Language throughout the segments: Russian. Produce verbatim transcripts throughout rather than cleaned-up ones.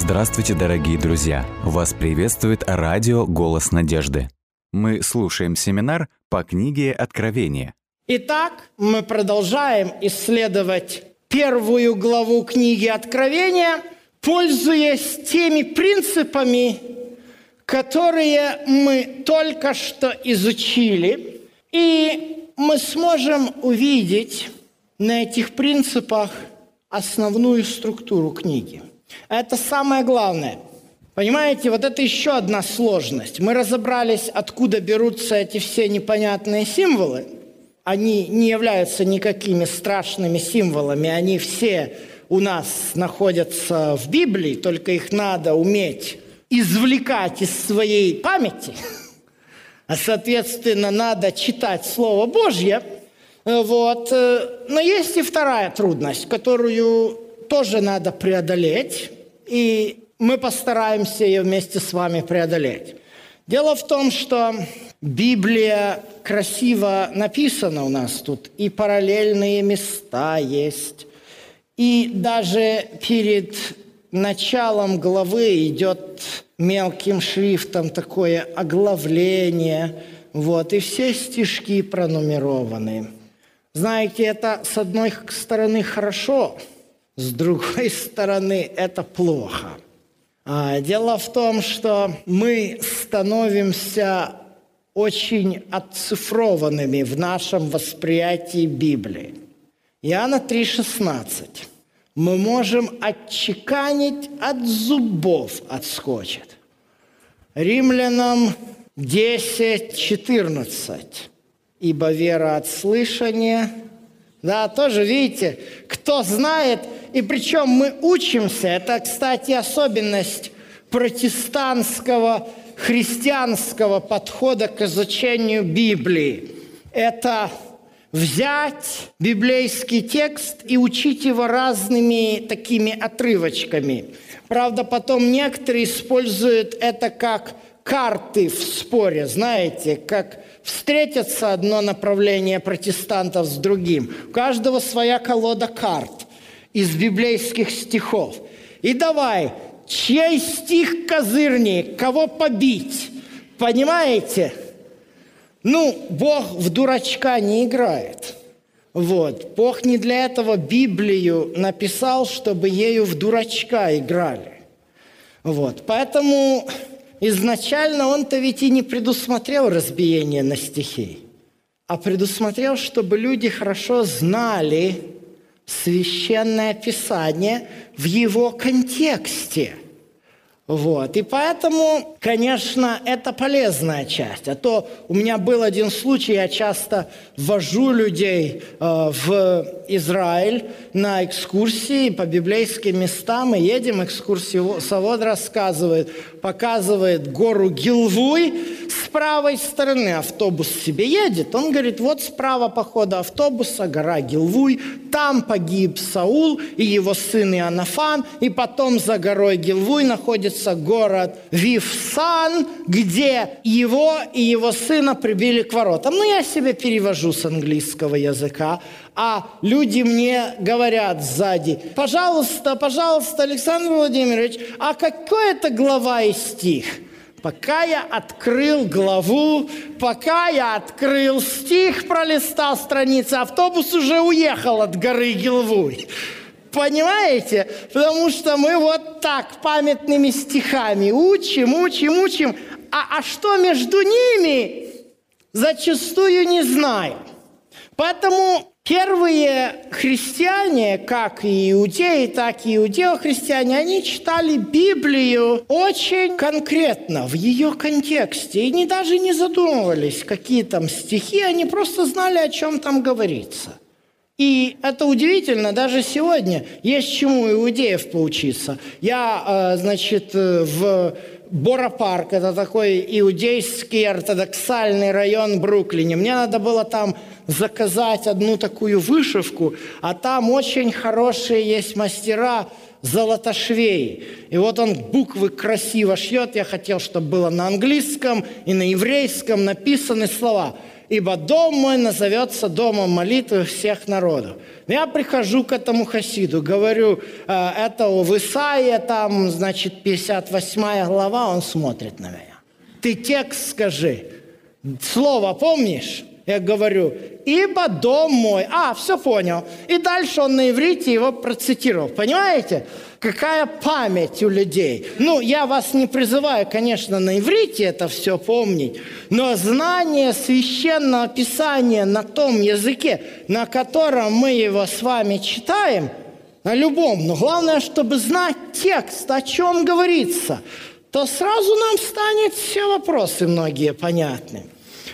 Здравствуйте, дорогие друзья! Вас приветствует радио «Голос Надежды». Мы слушаем семинар по книге «Откровение». Итак, мы продолжаем исследовать первую главу книги «Откровение», пользуясь теми принципами, которые мы только что изучили, и мы сможем увидеть на этих принципах основную структуру книги. Это самое главное. Понимаете, вот это еще одна сложность. Мы разобрались, откуда берутся эти все непонятные символы. Они не являются никакими страшными символами. Они все у нас находятся в Библии, только их надо уметь извлекать из своей памяти. А, соответственно, надо читать Слово Божье. Вот. Но есть и вторая трудность, которую тоже надо преодолеть, и мы постараемся ее вместе с вами преодолеть. Дело в том, что Библия красиво написана у нас тут, и параллельные места есть, и даже перед началом главы идет мелким шрифтом такое оглавление, вот, и все стишки пронумерованы. Знаете, это с одной стороны хорошо, с другой стороны это плохо. А, дело в том, что мы становимся очень отцифрованными в нашем восприятии Библии. Иоанна три шестнадцать. Мы можем отчеканить от зубов отскочит. Римлянам десять четырнадцать. Ибо вера от слышания. Да, тоже, видите, кто знает, и причем мы учимся. Это, кстати, особенность протестантского, христианского подхода к изучению Библии. Это взять библейский текст и учить его разными такими отрывочками. Правда, потом некоторые используют это как карты в споре, знаете, как встретятся одно направление протестантов с другим. У каждого своя колода карт из библейских стихов. И давай, чей стих козырнее, кого побить? Понимаете? Ну, Бог в дурачка не играет. Вот. Бог не для этого Библию написал, чтобы ею в дурачка играли. Вот. Поэтому... изначально он-то ведь и не предусмотрел разбиение на стихи, а предусмотрел, чтобы люди хорошо знали Священное Писание в его контексте. Вот. И поэтому, конечно, это полезная часть. А то у меня был один случай, я часто вожу людей э, в Израиль на экскурсии по библейским местам, и едем, экскурсовод рассказывает, показывает гору Гилвуй с правой стороны, автобус себе едет. Он говорит, вот справа по ходу автобуса гора Гилвуй, там погиб Саул и его сын Иоаннафан, и потом за горой Гилвуй находится город Вифсан, где его и его сына прибили к воротам. Ну, я себе перевожу с английского языка, а люди мне говорят сзади, пожалуйста, пожалуйста, Александр Владимирович, а какой это глава и стих? Пока я открыл главу, пока я открыл стих, пролистал страницы, автобус уже уехал от горы Гилвуй. Понимаете? Потому что мы вот так памятными стихами учим, учим, учим. А, а что между ними, зачастую не знаем. Поэтому первые христиане, как и иудеи, так и иудеохристиане, они читали Библию очень конкретно, в ее контексте. И не, даже не задумывались, какие там стихи, они просто знали, о чем там говорится. И это удивительно, даже сегодня есть чему иудеев поучиться. Я, значит, в Боро-Парк, это такой иудейский ортодоксальный район Бруклина, мне надо было там заказать одну такую вышивку, а там очень хорошие есть мастера золотошвеи. И вот он буквы красиво шьет, я хотел, чтобы было на английском и на еврейском написаны слова. ибо дом мой назовется домом молитвы всех народов». Я прихожу к этому хасиду, говорю, это в Исаии, там, значит, пятьдесят восьмая глава, он смотрит на меня. «Ты текст скажи, слово помнишь?» Я говорю, «Ибо дом мой». А, все понял. И дальше он на иврите его процитировал. Понимаете? Какая память у людей. Ну, я вас не призываю, конечно, на иврите это все помнить, но знание священного писания на том языке, на котором мы его с вами читаем, на любом, но главное, чтобы знать текст, о чем говорится, то сразу нам станет все вопросы многие понятны.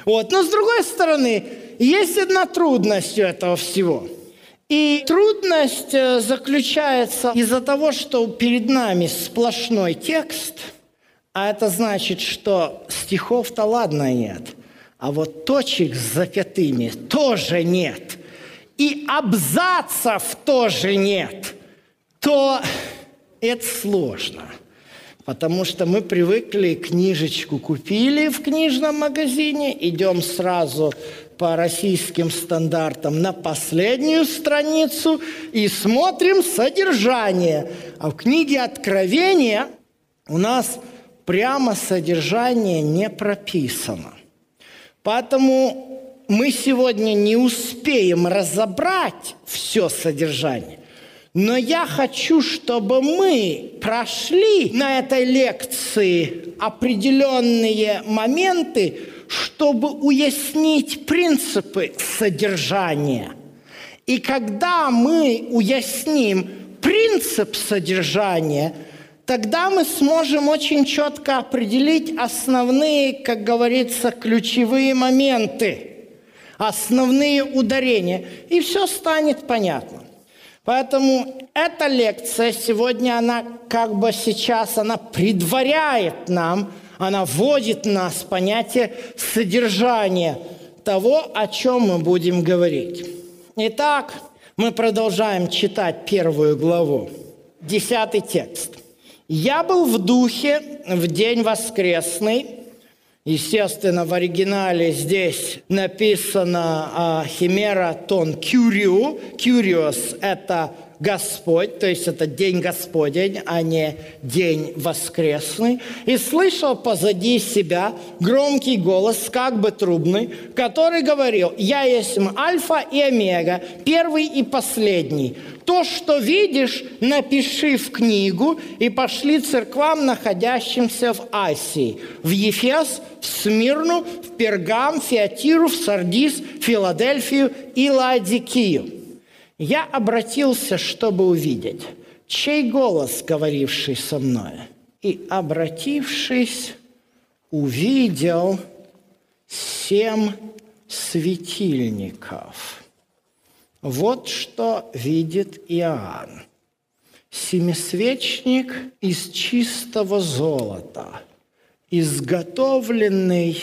Вот. Но с другой стороны, есть одна трудность у этого всего. И трудность заключается из-за того, что перед нами сплошной текст, а это значит, что стихов-то ладно нет, а вот точек с запятыми тоже нет, и абзацев тоже нет, то это сложно. Потому что мы привыкли, книжечку купили в книжном магазине, идем сразу по российским стандартам на последнюю страницу и смотрим содержание. А в книге «Откровение» у нас прямо содержание не прописано. Поэтому мы сегодня не успеем разобрать все содержание. Но я хочу, чтобы мы прошли на этой лекции определенные моменты, чтобы уяснить принципы содержания. И когда мы уясним принцип содержания, тогда мы сможем очень четко определить основные, как говорится, ключевые моменты, основные ударения, и все станет понятно. Поэтому эта лекция сегодня, она как бы сейчас, она предваряет нам, она вводит нас в понятие содержания того, о чем мы будем говорить. Итак, мы продолжаем читать первую главу, десятый текст. «Я был в духе в день воскресный». Естественно, в оригинале здесь написано «химера тон кюрио». «Кюриос» – это Господь, то есть это День Господень, а не День Воскресный. «И слышал позади себя громкий голос, как бы трубный, который говорил, «Я есть Альфа и Омега, первый и последний». То, что видишь, напиши в книгу и пошли церквам, находящимся в Асии, в Ефес, в Смирну, в Пергам, в Фиатиру, в Сардис, в Филадельфию и Лаодикию. Я обратился, чтобы увидеть, чей голос, говоривший со мной, и, обратившись, увидел семь светильников». Вот что видит Иоанн. Семисвечник из чистого золота, изготовленный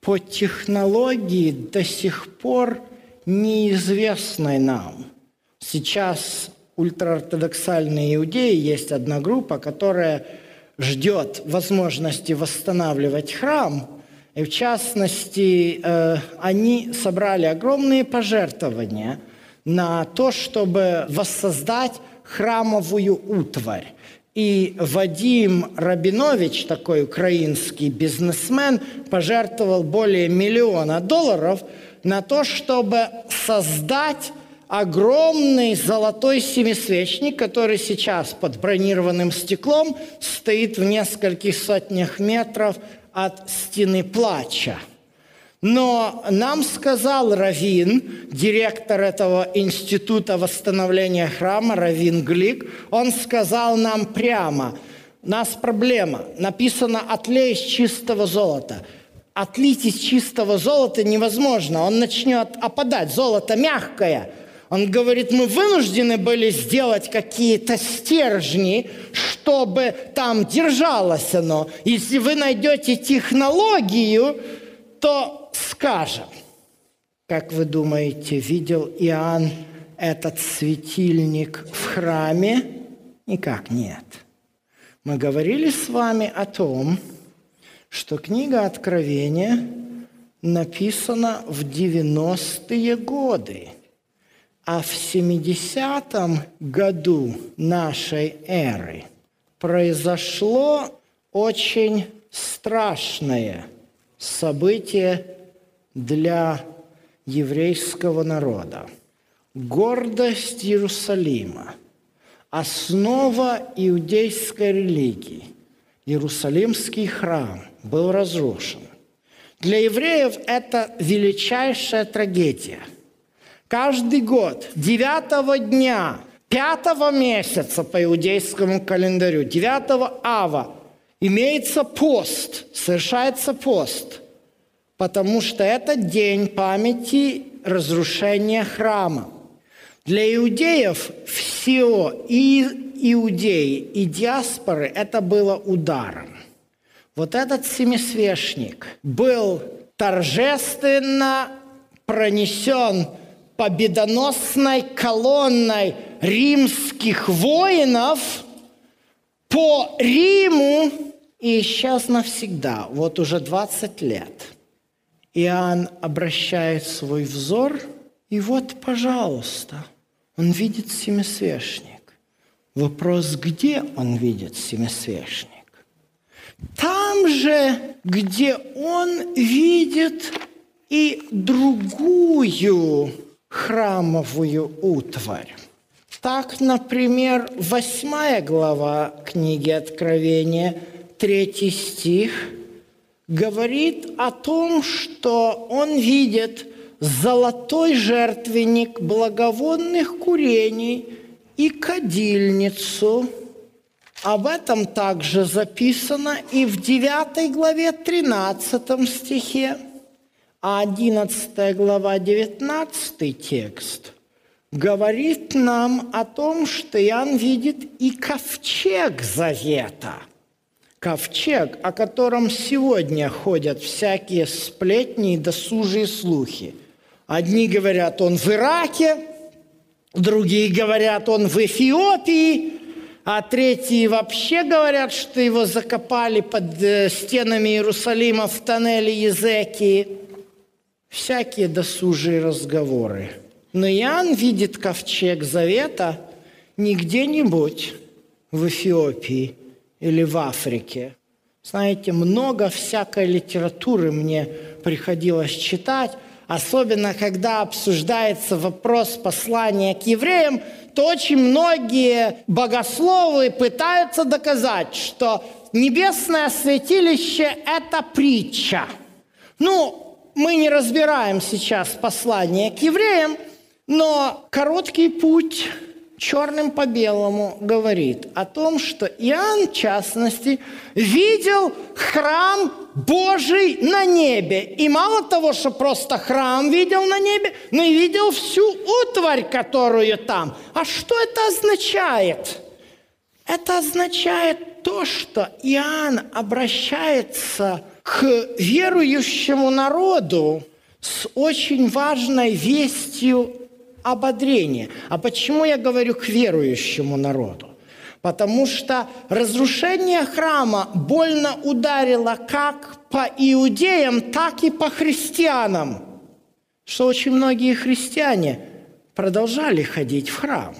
по технологии до сих пор неизвестной нам. Сейчас ультраортодоксальные иудеи, есть одна группа, которая ждет возможности восстанавливать храм. И в частности, они собрали огромные пожертвования на то, чтобы воссоздать храмовую утварь. И Вадим Рабинович, такой украинский бизнесмен, пожертвовал более миллиона долларов на то, чтобы создать огромный золотой семисвечник, который сейчас под бронированным стеклом стоит в нескольких сотнях метров от стены плача. Но нам сказал раввин, директор этого института восстановления храма, раввин Глик, он сказал нам прямо, у нас проблема, написано «отлей из чистого золота». Отлить из чистого золота невозможно, он начнет опадать, золото мягкое. Он говорит, мы вынуждены были сделать какие-то стержни, чтобы там держалось оно. Если вы найдете технологию, то скажем. Как вы думаете, видел Иоанн этот светильник в храме? Никак нет. Мы говорили с вами о том, что книга Откровения написано в девяностые годы, а в семидесятом году нашей эры произошло очень страшное событие для еврейского народа. Гордость Иерусалима, основа иудейской религии, Иерусалимский храм был разрушен. Для евреев это величайшая трагедия. Каждый год, девятого дня, пятого месяца по иудейскому календарю, девятого ава, имеется пост, совершается пост, потому что это день памяти разрушения храма. Для иудеев в Сио и иудеи, и диаспоры это было ударом. Вот этот семисвешник был торжественно пронесен победоносной колонной римских воинов по Риму и исчез навсегда, вот уже двадцать лет. Иоанн обращает свой взор, и вот, пожалуйста, он видит семисвешник. Вопрос, где он видит семисвешник? Там же, где он видит и другую храмовую утварь. Так, например, восьмая глава книги Откровения, третий стих, говорит о том, что он видит золотой жертвенник благовонных курений и кадильницу. Об этом также записано и в девятой главе тринадцатом стихе, а одиннадцатая глава девятнадцатый текст говорит нам о том, что Иоанн видит и ковчег завета. Ковчег, о котором сегодня ходят всякие сплетни и досужие слухи. Одни говорят, он в Ираке, другие говорят, он в Эфиопии, а третьи вообще говорят, что его закопали под стенами Иерусалима в тоннеле Езекии. Всякие досужие разговоры. Но Иоанн видит ковчег завета не где-нибудь в Эфиопии или в Африке. Знаете, много всякой литературы мне приходилось читать, особенно когда обсуждается вопрос послания к евреям, то очень многие богословы пытаются доказать, что небесное святилище – это притча. Ну, мы не разбираем сейчас послание к евреям, но короткий путь черным по белому говорит о том, что Иоанн, в частности, видел храм Божий на небе. И мало того, что просто храм видел на небе, но и видел всю утварь, которую там. А что это означает? Это означает то, что Иоанн обращается к верующему народу с очень важной вестью ободрение. А почему я говорю к верующему народу? Потому что разрушение храма больно ударило как по иудеям, так и по христианам. Что очень многие христиане продолжали ходить в храм.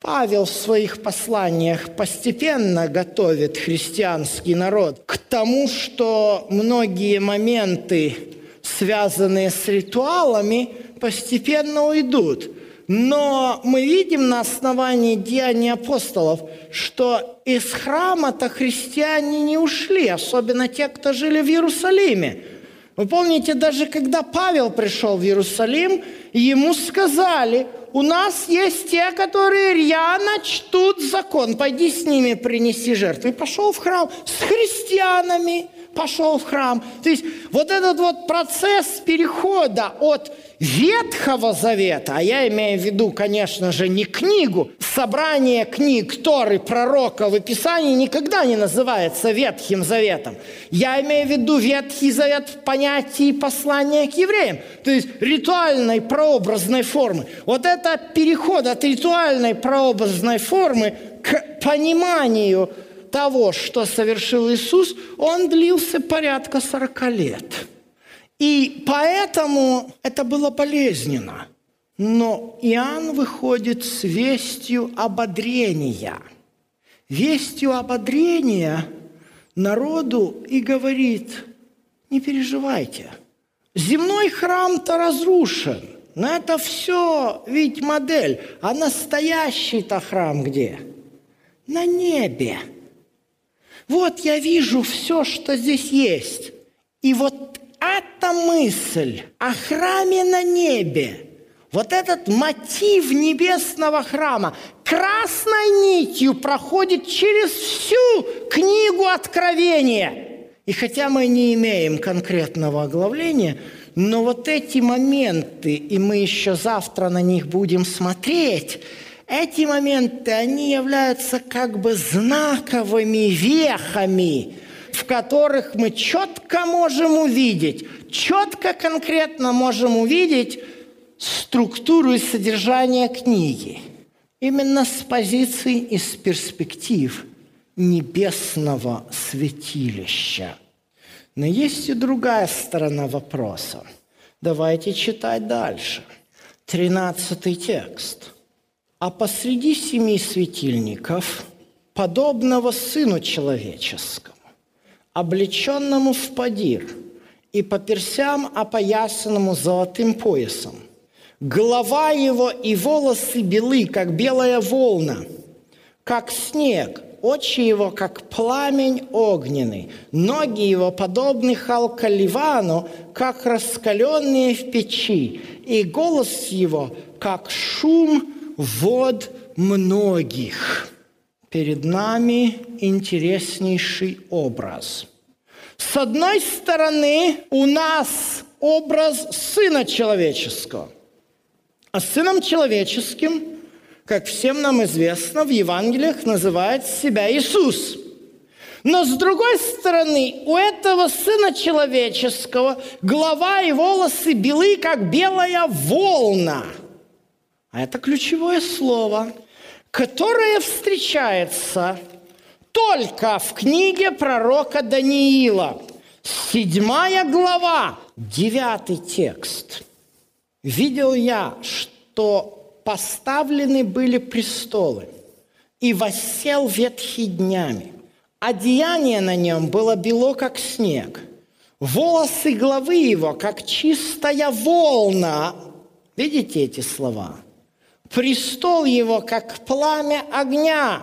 Павел в своих посланиях постепенно готовит христианский народ к тому, что многие моменты, связанные с ритуалами, постепенно уйдут. Но мы видим на основании деяний апостолов, что из храма-то христиане не ушли, особенно те, кто жили в Иерусалиме. Вы помните, даже когда Павел пришел в Иерусалим, ему сказали, у нас есть те, которые рьяно чтут закон, пойди с ними принеси жертву. И пошел в храм с христианами, пошел в храм. То есть вот этот вот процесс перехода от Ветхого Завета, а я имею в виду, конечно же, не книгу, собрание книг Торы, пророков и Писаний никогда не называется Ветхим Заветом. Я имею в виду Ветхий Завет в понятии послания к евреям, то есть ритуальной прообразной формы. Вот это переход от ритуальной прообразной формы к пониманию того, что совершил Иисус, он длился порядка сорока лет. И поэтому это было болезненно. Но Иоанн выходит с вестью ободрения. Вестью ободрения народу и говорит: не переживайте. Земной храм-то разрушен. Но это все ведь модель. А настоящий-то храм где? На небе. Вот я вижу все, что здесь есть. И вот эта мысль о храме на небе, вот этот мотив небесного храма красной нитью проходит через всю книгу Откровения. И хотя мы не имеем конкретного оглавления, но вот эти моменты, и мы еще завтра на них будем смотреть, эти моменты, они являются как бы знаковыми вехами, в которых мы четко можем увидеть, четко конкретно можем увидеть структуру и содержание книги. Именно с позиций и с перспектив небесного святилища. Но есть и другая сторона вопроса. Давайте читать дальше. Тринадцатый текст. «А посреди семи светильников, подобного Сыну Человеческому, облеченному в подир и по персям опоясанному золотым поясом, голова его и волосы белы, как белая волна, как снег, очи его, как пламень огненный, ноги его подобны халка-ливану, как раскаленные в печи, и голос его, как шум вод многих». Перед нами интереснейший образ. С одной стороны, у нас образ Сына Человеческого. А Сыном Человеческим, как всем нам известно, в Евангелиях называет себя Иисус. Но с другой стороны, у этого Сына Человеческого голова и волосы белы, как белая волна. А это ключевое слово, которое встречается только в книге пророка Даниила. Седьмая глава, девятый текст. «Видел я, что поставлены были престолы, и воссел ветхий днями. Одеяние на нем было бело, как снег. Волосы главы его, как чистая волна». Видите эти слова? «Престол его, как пламя огня,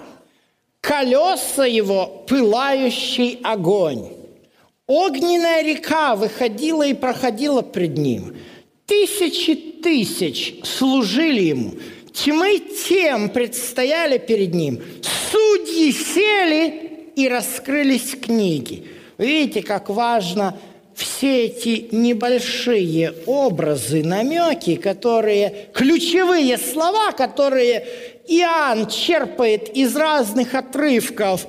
колеса его, пылающий огонь. Огненная река выходила и проходила пред ним. Тысячи тысяч служили ему, тьмы тем предстояли перед ним. Судьи сели и раскрылись книги». Видите, как важно все эти небольшие образы, намеки, которые, ключевые слова, которые Иоанн черпает из разных отрывков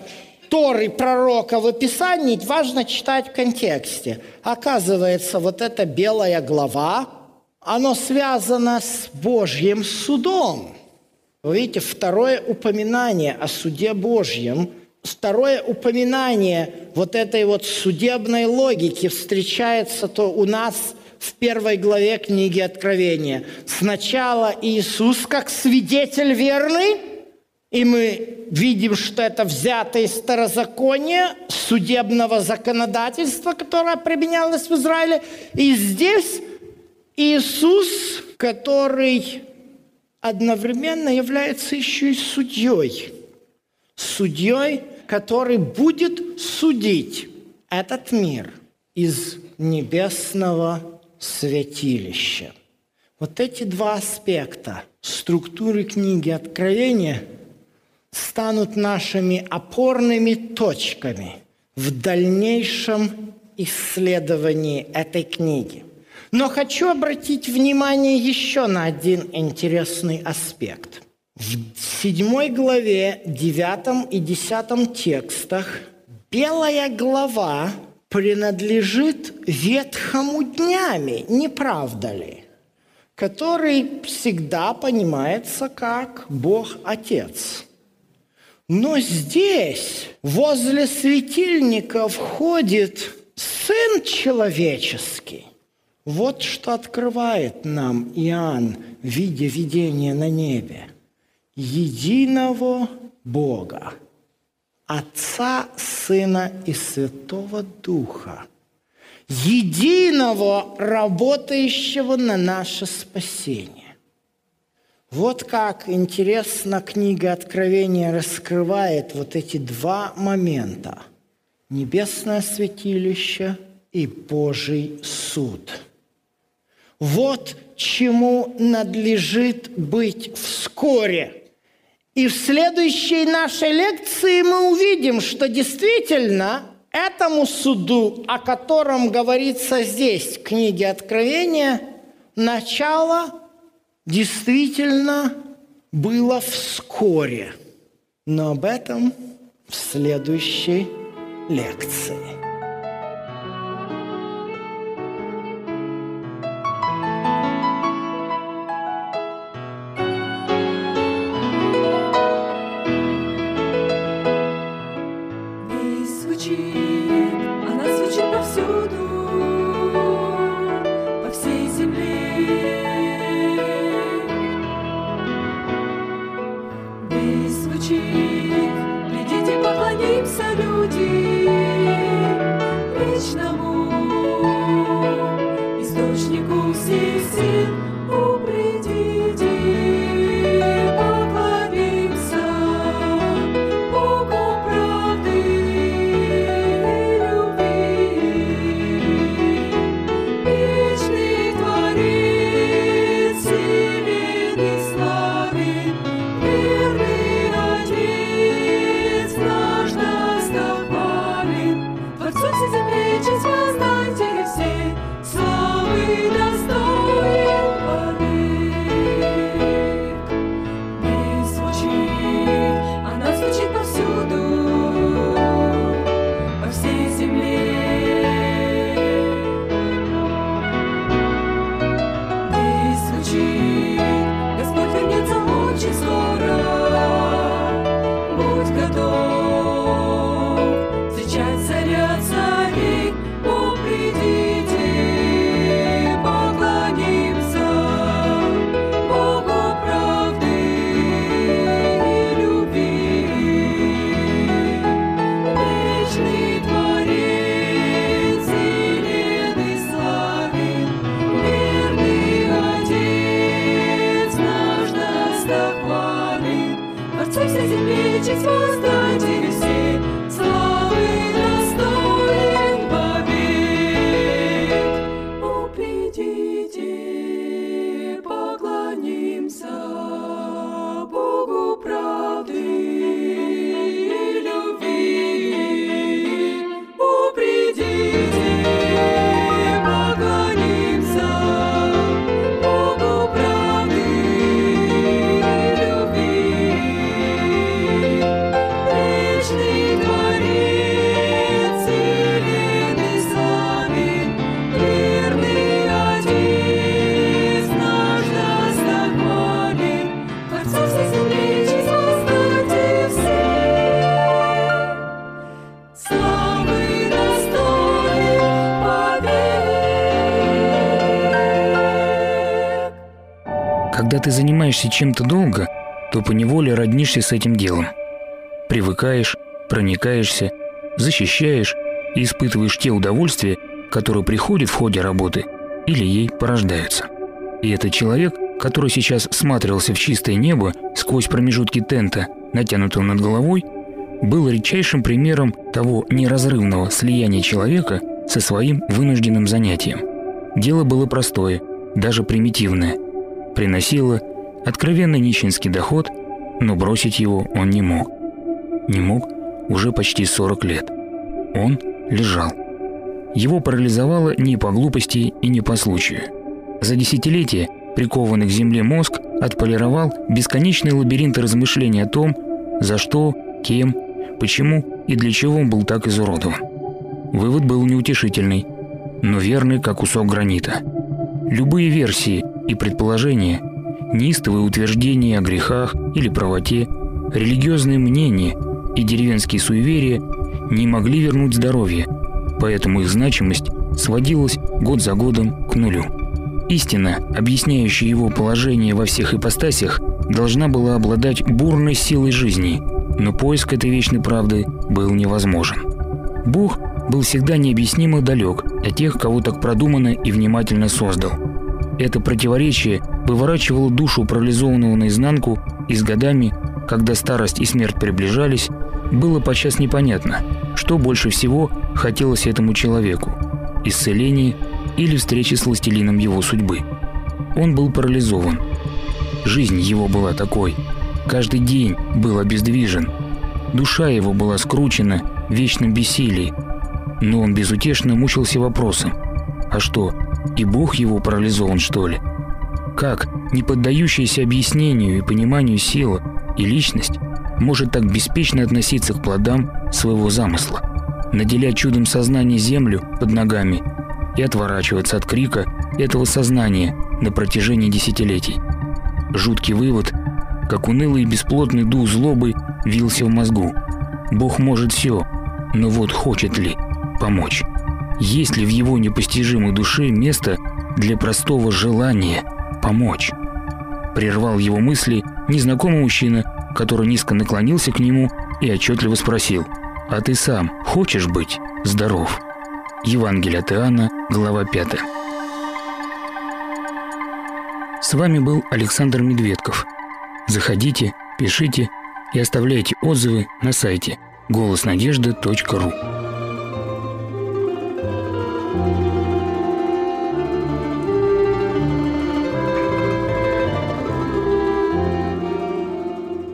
Торы, пророков и Писаний, важно читать в контексте. Оказывается, вот эта белая глава, она связана с Божьим судом. Вы видите, второе упоминание о суде Божьем. Второе упоминание вот этой вот судебной логики встречается то у нас в первой главе книги Откровения. Сначала Иисус как свидетель верный, и мы видим, что это взято из Второзакония, судебного законодательства, которое применялось в Израиле. И здесь Иисус, который одновременно является еще и судьей. Судьей, который будет судить этот мир из небесного святилища. Вот эти два аспекта структуры книги Откровения станут нашими опорными точками в дальнейшем исследовании этой книги. Но хочу обратить внимание еще на один интересный аспект. В седьмой главе, девятом и десятом текстах белая глава принадлежит ветхому днями, не правда ли? Который всегда понимается как Бог-Отец. Но здесь возле светильника входит Сын Человеческий, Вот что открывает нам Иоанн в виде видения на небе. Единого Бога, Отца, Сына и Святого Духа, единого, работающего на наше спасение. Вот как интересно книга Откровения раскрывает вот эти два момента – небесное святилище и Божий суд. Вот чему надлежит быть вскоре. И в следующей нашей лекции мы увидим, что действительно этому суду, о котором говорится здесь, в книге Откровения, начало действительно было вскоре. Но об этом в следующей лекции. Когда ты занимаешься чем-то долго, то поневоле роднишься с этим делом. Привыкаешь, проникаешься, защищаешь и испытываешь те удовольствия, которые приходят в ходе работы или ей порождаются. И этот человек, который сейчас всматривался в чистое небо сквозь промежутки тента, натянутого над головой, был редчайшим примером того неразрывного слияния человека со своим вынужденным занятием. Дело было простое, даже примитивное. Приносила откровенно нищенский доход, но бросить его он не мог. Не мог уже почти сорок лет. Он лежал. Его парализовало не по глупости и не по случаю. За десятилетия прикованный к земле мозг отполировал бесконечный лабиринт размышлений о том, за что, кем, почему и для чего он был так изуродован. Вывод был неутешительный, но верный, как кусок гранита. Любые версии и предположения, неистовые утверждения о грехах или правоте, религиозные мнения и деревенские суеверия не могли вернуть здоровье, поэтому их значимость сводилось год за годом к нулю. Истина, объясняющая его положение во всех ипостасях, должна была обладать бурной силой жизни, но поиск этой вечной правды был невозможен. Бог был всегда необъяснимо далек от тех, кого так продуманно и внимательно создал. Это противоречие выворачивало душу парализованного наизнанку, и с годами, когда старость и смерть приближались, было подчас непонятно, что больше всего хотелось этому человеку – исцеление или встречи с властелином его судьбы. Он был парализован. Жизнь его была такой. Каждый день был обездвижен. Душа его была скручена в вечном бессилии. Но он безутешно мучился вопросом: а что, и Бог его парализован, что ли? Как не поддающаяся объяснению и пониманию сила и личность может так беспечно относиться к плодам своего замысла, наделять чудом сознания землю под ногами и отворачиваться от крика этого сознания на протяжении десятилетий? Жуткий вывод, как унылый и бесплотный дух злобы, вился в мозгу. Бог может все, но вот хочет ли помочь? Есть ли в его непостижимой душе место для простого желания помочь? Прервал его мысли незнакомый мужчина, который низко наклонился к нему и отчетливо спросил: «А ты сам хочешь быть здоров?» Евангелие от Иоанна, глава пятая. С вами был Александр Медведков. Заходите, пишите и оставляйте отзывы на сайте голос надежды точка ру.